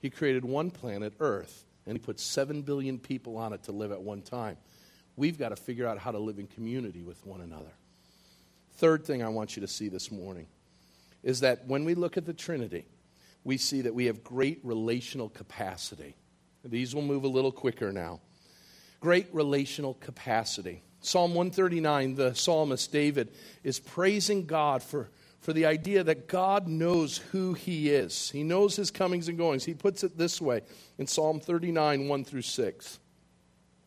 He created one planet, Earth, and he put 7 billion people on it to live at one time. We've got to figure out how to live in community with one another. Third thing I want you to see this morning is that when we look at the Trinity, we see that we have great relational capacity. These will move a little quicker now. Great relational capacity. Psalm 139, the psalmist David is praising God for the idea that God knows who he is. He knows his comings and goings. He puts it this way in Psalm 39, 1 through 6.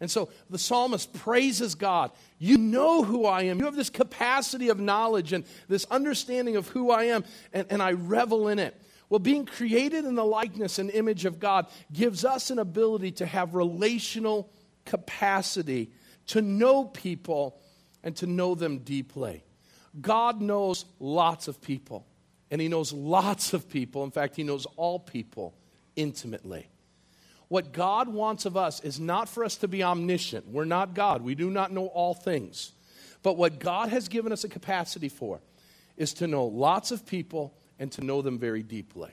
And so the psalmist praises God. You know who I am. You have this capacity of knowledge and this understanding of who I am, and I revel in it. Well, being created in the likeness and image of God gives us an ability to have relational capacity, to know people and to know them deeply. God knows lots of people, and he knows lots of people. In fact, he knows all people intimately. What God wants of us is not for us to be omniscient. We're not God. We do not know all things. But what God has given us a capacity for is to know lots of people and to know them very deeply.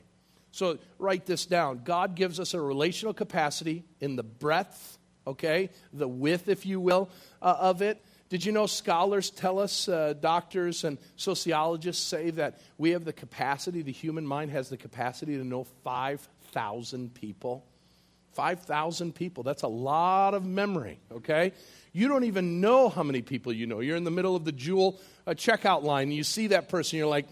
So write this down. God gives us a relational capacity in the breadth, okay, the width, if you will, of it. Did you know scholars tell us, doctors and sociologists say that we have the capacity, the human mind has the capacity to know 5,000 people? 5,000 people, that's a lot of memory, okay? You don't even know how many people you know. You're in the middle of the Jewel checkout line, and you see that person, you're like,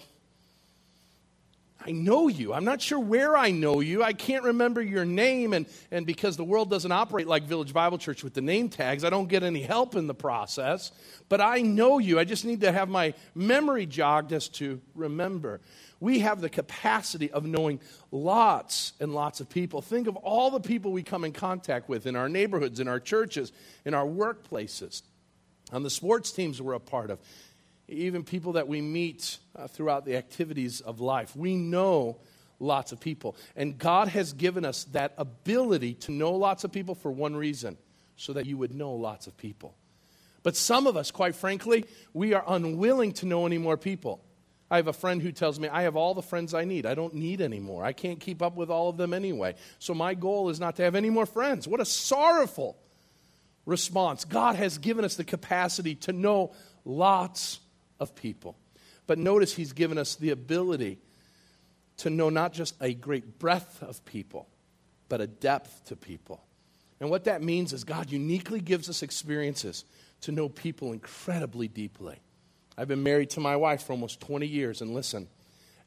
I know you. I'm not sure where I know you. I can't remember your name, and because the world doesn't operate like Village Bible Church with the name tags, I don't get any help in the process, but I know you. I just need to have my memory jogged as to remember. We have the capacity of knowing lots and lots of people. Think of all the people we come in contact with in our neighborhoods, in our churches, in our workplaces, on the sports teams we're a part of, even people that we meet throughout the activities of life. We know lots of people. And God has given us that ability to know lots of people for one reason, so that you would know lots of people. But some of us, quite frankly, we are unwilling to know any more people. I have a friend who tells me, I have all the friends I need. I don't need any more. I can't keep up with all of them anyway. So my goal is not to have any more friends. What a sorrowful response. God has given us the capacity to know lots of people. But notice he's given us the ability to know not just a great breadth of people, but a depth to people. And what that means is God uniquely gives us experiences to know people incredibly deeply. I've been married to my wife for almost 20 years, and listen,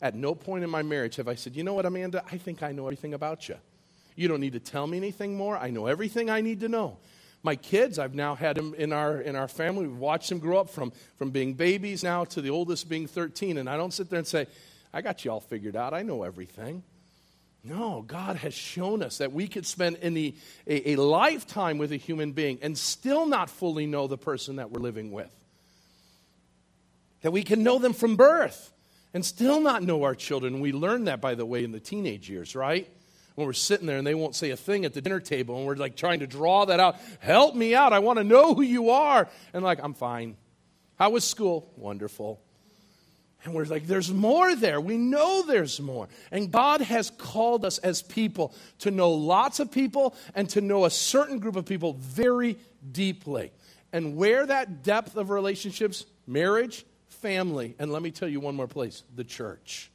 at no point in my marriage have I said, you know what, Amanda, I think I know everything about you. You don't need to tell me anything more. I know everything I need to know. My kids, I've now had them in our family. We've watched them grow up from being babies now to the oldest being 13, and I don't sit there and say, I got you all figured out. I know everything. No, God has shown us that we could spend a lifetime with a human being and still not fully know the person that we're living with. that we can know them from birth and still not know our children. We learn that, by the way, in the teenage years, right? When we're sitting there and they won't say a thing at the dinner table and we're like trying to draw that out. Help me out. I want to know who you are. And like, I'm fine. How was school? Wonderful. And we're like, there's more there. We know there's more. And God has called us as people to know lots of people and to know a certain group of people very deeply. And where that depth of relationships, marriage, family, and let me tell you one more place, the church.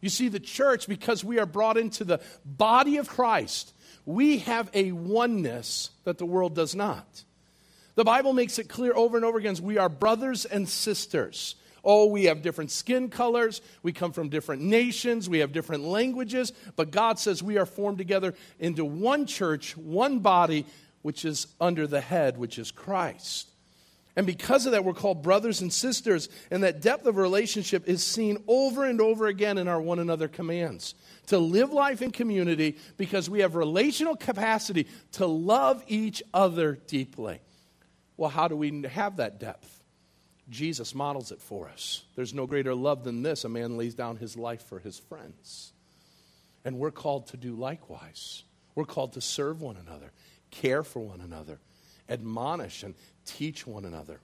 You see, the church, because we are brought into the body of Christ, we have a oneness that the world does not. The Bible makes it clear over and over again, we are brothers and sisters. Oh, we have different skin colors, we come from different nations, we have different languages, but God says we are formed together into one church, one body, which is under the head, which is Christ. And because of that, we're called brothers and sisters, and that depth of relationship is seen over and over again in our one another commands. To live life in community because we have relational capacity to love each other deeply. Well, how do we have that depth? Jesus models it for us. There's no greater love than this. A man lays down his life for his friends. And we're called to do likewise. We're called to serve one another, care for one another, admonish and teach one another.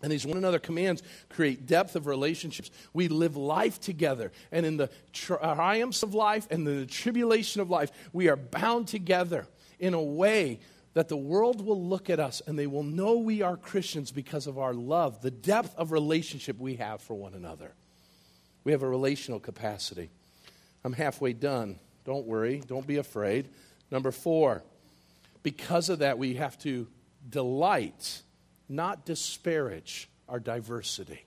And these one another commands create depth of relationships. We live life together. And in the triumphs of life and the tribulation of life, we are bound together in a way that the world will look at us and they will know we are Christians because of our love, the depth of relationship we have for one another. We have a relational capacity. I'm halfway done. Don't worry. Don't be afraid. Number 4, because of that, we have to delight, not disparage, our diversity.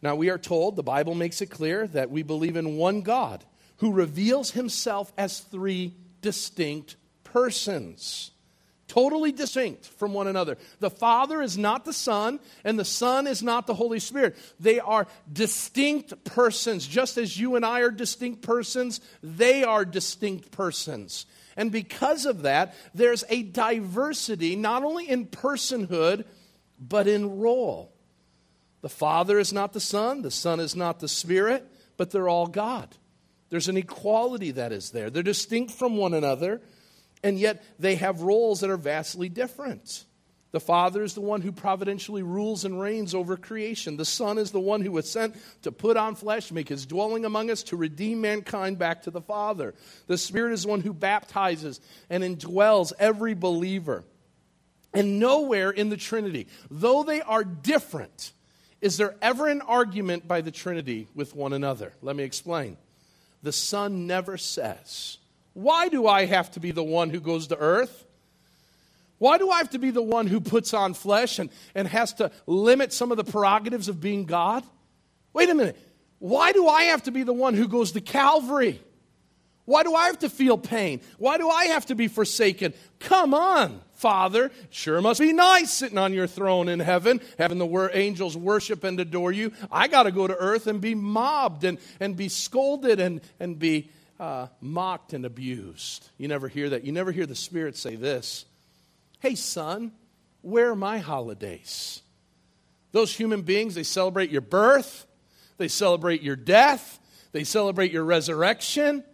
Now, we are told, the Bible makes it clear, that we believe in one God who reveals himself as 3 distinct persons, totally distinct from one another. The Father is not the Son, and the Son is not the Holy Spirit. They are distinct persons. Just as you and I are distinct persons, they are distinct persons. And because of that, there's a diversity, not only in personhood, but in role. The Father is not the Son is not the Spirit, but they're all God. There's an equality that is there. They're distinct from one another, and yet they have roles that are vastly different. The Father is the one who providentially rules and reigns over creation. The Son is the one who was sent to put on flesh, make his dwelling among us, to redeem mankind back to the Father. The Spirit is the one who baptizes and indwells every believer. And nowhere in the Trinity, though they are different, is there ever an argument by the Trinity with one another. Let me explain. The Son never says, "Why do I have to be the one who goes to earth? Why do I have to be the one who puts on flesh and has to limit some of the prerogatives of being God? Wait a minute. Why do I have to be the one who goes to Calvary? Why do I have to feel pain? Why do I have to be forsaken? Come on, Father. Sure must be nice sitting on your throne in heaven, having the angels worship and adore you. I got to go to earth and be mobbed and be scolded and be mocked and abused." You never hear that. You never hear the Spirit say this: "Hey, Son, where are my holidays? Those human beings, they celebrate your birth. They celebrate your death. They celebrate your resurrection.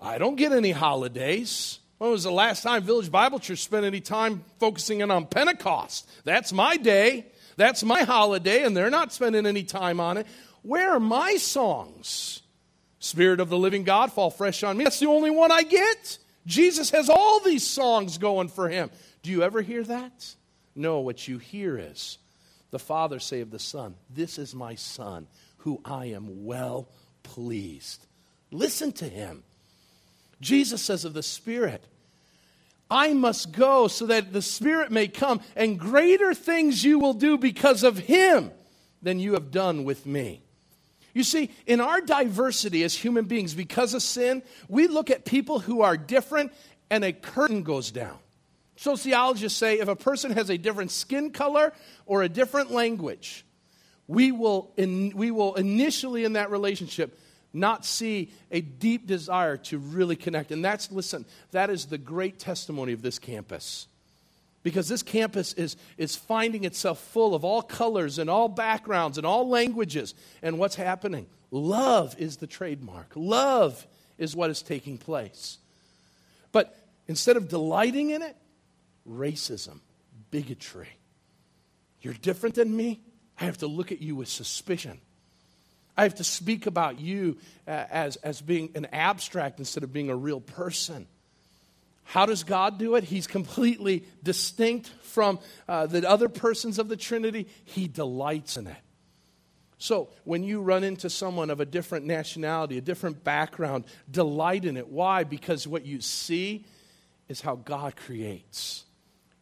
I don't get any holidays. When was the last time Village Bible Church spent any time focusing in on Pentecost? That's my day. That's my holiday, and they're not spending any time on it. Where are my songs? Spirit of the living God, fall fresh on me. That's the only one I get." Jesus has all these songs going for him. Do you ever hear that? No, what you hear is the Father say of the Son, "This is my Son, who I am well pleased. Listen to him." Jesus says of the Spirit, "I must go so that the Spirit may come, and greater things you will do because of him than you have done with me." You see, in our diversity as human beings, because of sin, we look at people who are different and a curtain goes down. Sociologists say if a person has a different skin color or a different language, we will initially in that relationship not see a deep desire to really connect. And that is the great testimony of this campus. Because this campus is finding itself full of all colors and all backgrounds and all languages. And what's happening? Love is the trademark. Love is what is taking place. But instead of delighting in it, racism, bigotry. You're different than me. I have to look at you with suspicion. I have to speak about you as being an abstract instead of being a real person. How does God do it? He's completely distinct from the other persons of the Trinity. He delights in it. So when you run into someone of a different nationality, a different background, delight in it. Why? Because what you see is how God creates.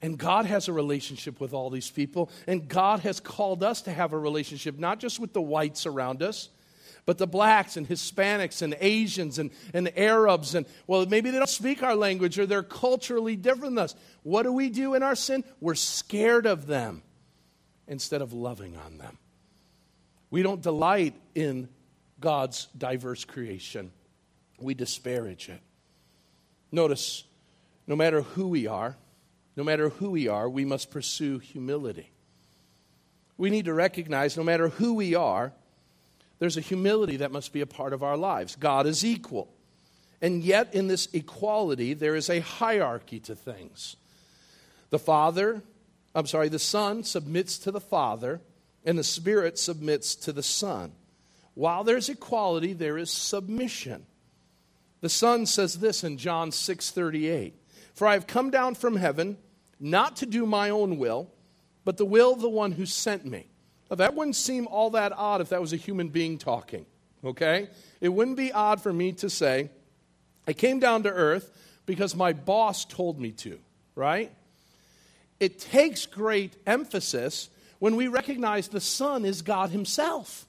And God has a relationship with all these people. And God has called us to have a relationship, not just with the whites around us, but the blacks and Hispanics and Asians and Arabs. And, well, maybe they don't speak our language or they're culturally different than us. What do we do in our sin? We're scared of them instead of loving on them. We don't delight in God's diverse creation. We disparage it. Notice, no matter who we are, we must pursue humility. We need to recognize no matter who we are, there's a humility that must be a part of our lives. God is equal. And yet in this equality, there is a hierarchy to things. The Son submits to the Father, and the Spirit submits to the Son. While there's equality, there is submission. The Son says this in John 6:38. For I have come down from heaven, not to do my own will, but the will of the one who sent me. Now, that wouldn't seem all that odd if that was a human being talking, okay? It wouldn't be odd for me to say, I came down to earth because my boss told me to, right? It takes great emphasis when we recognize the Son is God himself.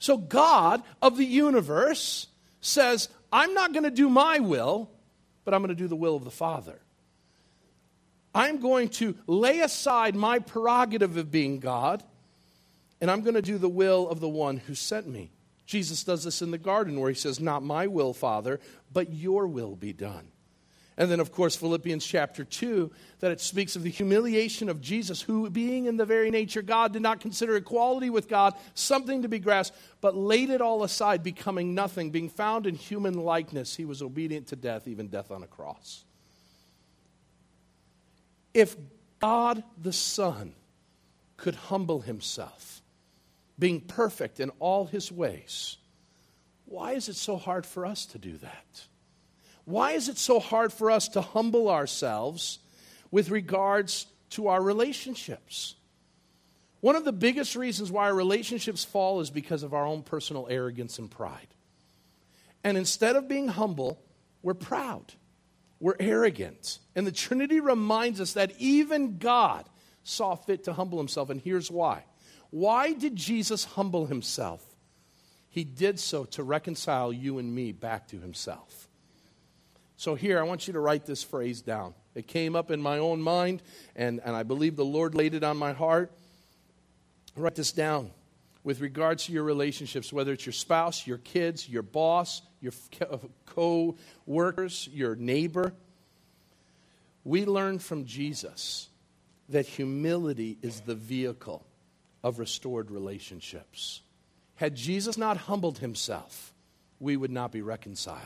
So God of the universe says, I'm not going to do my will, but I'm going to do the will of the Father. I'm going to lay aside my prerogative of being God, and I'm going to do the will of the one who sent me. Jesus does this in the garden where he says, not my will, Father, but your will be done. And then, of course, Philippians chapter 2, that it speaks of the humiliation of Jesus, who being in the very nature God, did not consider equality with God something to be grasped, but laid it all aside, becoming nothing. Being found in human likeness, he was obedient to death, even death on a cross. If God the Son could humble himself, being perfect in all his ways, why is it so hard for us to do that? Why is it so hard for us to humble ourselves with regards to our relationships? One of the biggest reasons why our relationships fall is because of our own personal arrogance and pride. And instead of being humble, we're proud. We're arrogant. And the Trinity reminds us that even God saw fit to humble himself, and here's why. Why did Jesus humble himself? He did so to reconcile you and me back to himself. So here, I want you to write this phrase down. It came up in my own mind, and I believe the Lord laid it on my heart. Write this down with regards to your relationships, whether it's your spouse, your kids, your boss, your co-workers, your neighbor. We learn from Jesus that humility is the vehicle of restored relationships. Had Jesus not humbled himself, we would not be reconciled.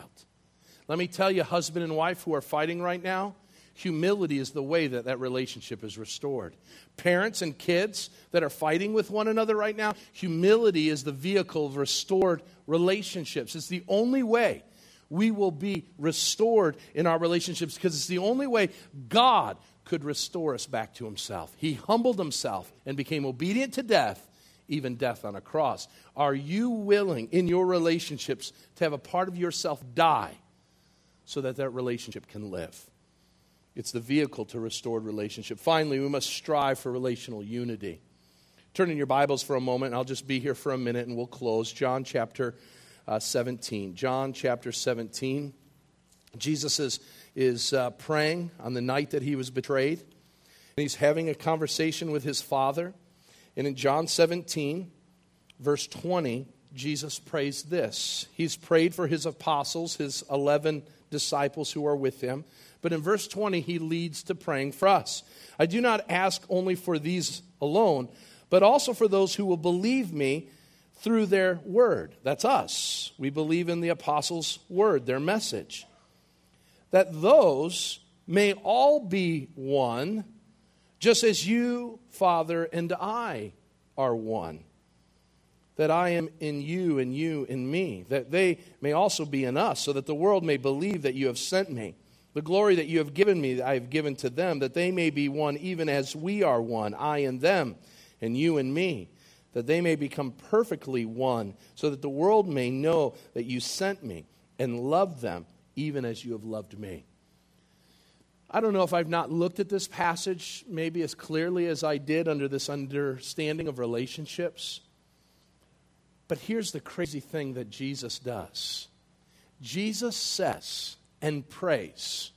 Let me tell you, husband and wife who are fighting right now, humility is the way that relationship is restored. Parents and kids that are fighting with one another right now, humility is the vehicle of restored relationships. It's the only way we will be restored in our relationships because it's the only way God could restore us back to himself. He humbled himself and became obedient to death, even death on a cross. Are you willing in your relationships to have a part of yourself die so that relationship can live? It's the vehicle to restored relationship. Finally, we must strive for relational unity. Turn in your Bibles for a moment, and I'll just be here for a minute, and we'll close. John chapter 17. John chapter 17. Jesus is praying on the night that he was betrayed, and he's having a conversation with his Father. And in John 17, verse 20, Jesus prays this. He's prayed for his apostles, his 11 disciples who are with him. But in verse 20, he leads to praying for us. I do not ask only for these alone, but also for those who will believe me through their word. That's us. We believe in the apostles' word, their message. That those may all be one, just as you, Father, and I are one. That I am in you and you in me. That they may also be in us, so that the world may believe that you have sent me. The glory that you have given me, I have given to them, that they may be one even as we are one, I and them, and you and me. That they may become perfectly one, so that the world may know that you sent me and loved them even as you have loved me. I don't know if I've not looked at this passage maybe as clearly as I did under this understanding of relationships. But here's the crazy thing that Jesus does. Jesus says and prays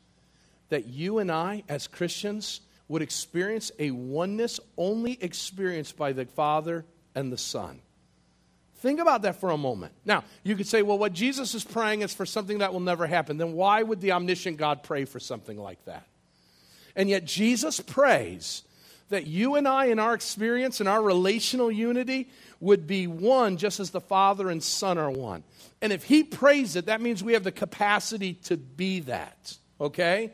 that you and I as Christians would experience a oneness only experienced by the Father and the Son. Think about that for a moment. Now, you could say, well, what Jesus is praying is for something that will never happen. Then why would the omniscient God pray for something like that? And yet Jesus prays that you and I in our experience and our relational unity would be one just as the Father and Son are one. And if he prays it, that means we have the capacity to be that, okay?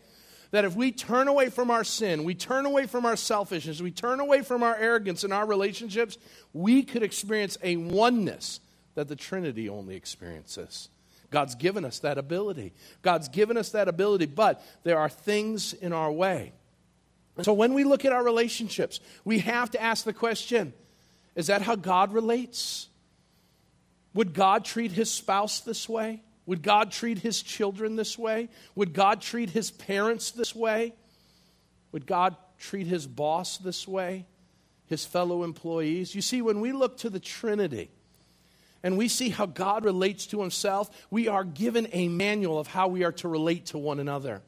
That if we turn away from our sin, we turn away from our selfishness, we turn away from our arrogance in our relationships, we could experience a oneness that the Trinity only experiences. God's given us that ability. God's given us that ability, but there are things in our way. So when we look at our relationships, we have to ask the question, is that how God relates? Would God treat his spouse this way? Would God treat his children this way? Would God treat his parents this way? Would God treat his boss this way? His fellow employees? You see, when we look to the Trinity and we see how God relates to himself, we are given a manual of how we are to relate to one another.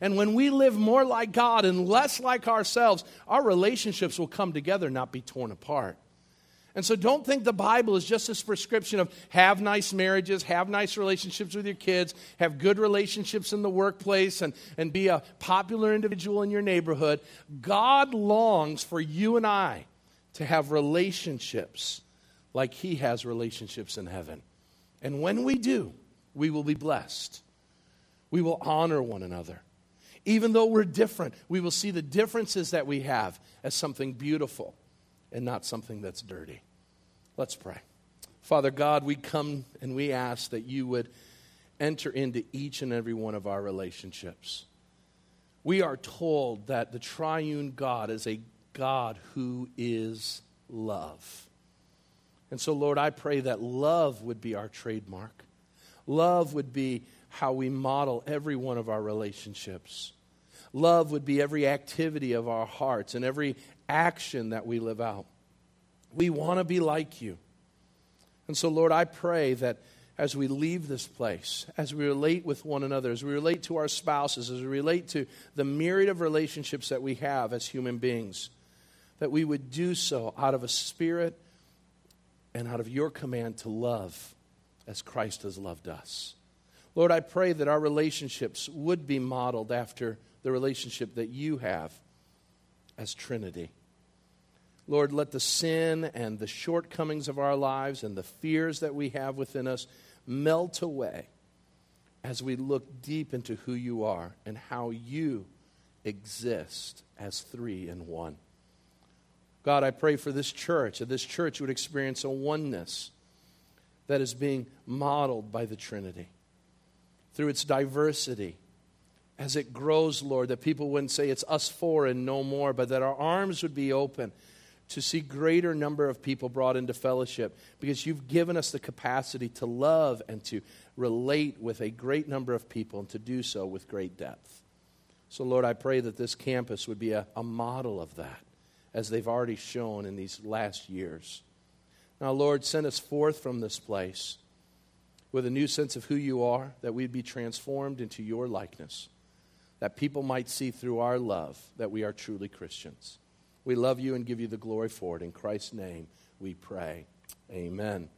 And when we live more like God and less like ourselves, our relationships will come together, not be torn apart. And so don't think the Bible is just this prescription of have nice marriages, have nice relationships with your kids, have good relationships in the workplace, and be a popular individual in your neighborhood. God longs for you and I to have relationships like he has relationships in heaven. And when we do, we will be blessed. We will honor one another. Even though we're different, we will see the differences that we have as something beautiful and not something that's dirty. Let's pray. Father God, we come and we ask that you would enter into each and every one of our relationships. We are told that the triune God is a God who is love. And so, Lord, I pray that love would be our trademark. Love would be how we model every one of our relationships. Love would be every activity of our hearts and every action that we live out. We want to be like you. And so, Lord, I pray that as we leave this place, as we relate with one another, as we relate to our spouses, as we relate to the myriad of relationships that we have as human beings, that we would do so out of a spirit and out of your command to love as Christ has loved us. Lord, I pray that our relationships would be modeled after the relationship that you have as Trinity. Lord, let the sin and the shortcomings of our lives and the fears that we have within us melt away as we look deep into who you are and how you exist as three in one. God, I pray for this church, that this church would experience a oneness that is being modeled by the Trinity through its diversity. As it grows, Lord, that people wouldn't say it's us four and no more, but that our arms would be open to see greater number of people brought into fellowship, because you've given us the capacity to love and to relate with a great number of people and to do so with great depth. So, Lord, I pray that this campus would be a model of that, as they've already shown in these last years. Now, Lord, send us forth from this place with a new sense of who you are, that we'd be transformed into your likeness, that people might see through our love that we are truly Christians. We love you and give you the glory for it. In Christ's name we pray. Amen.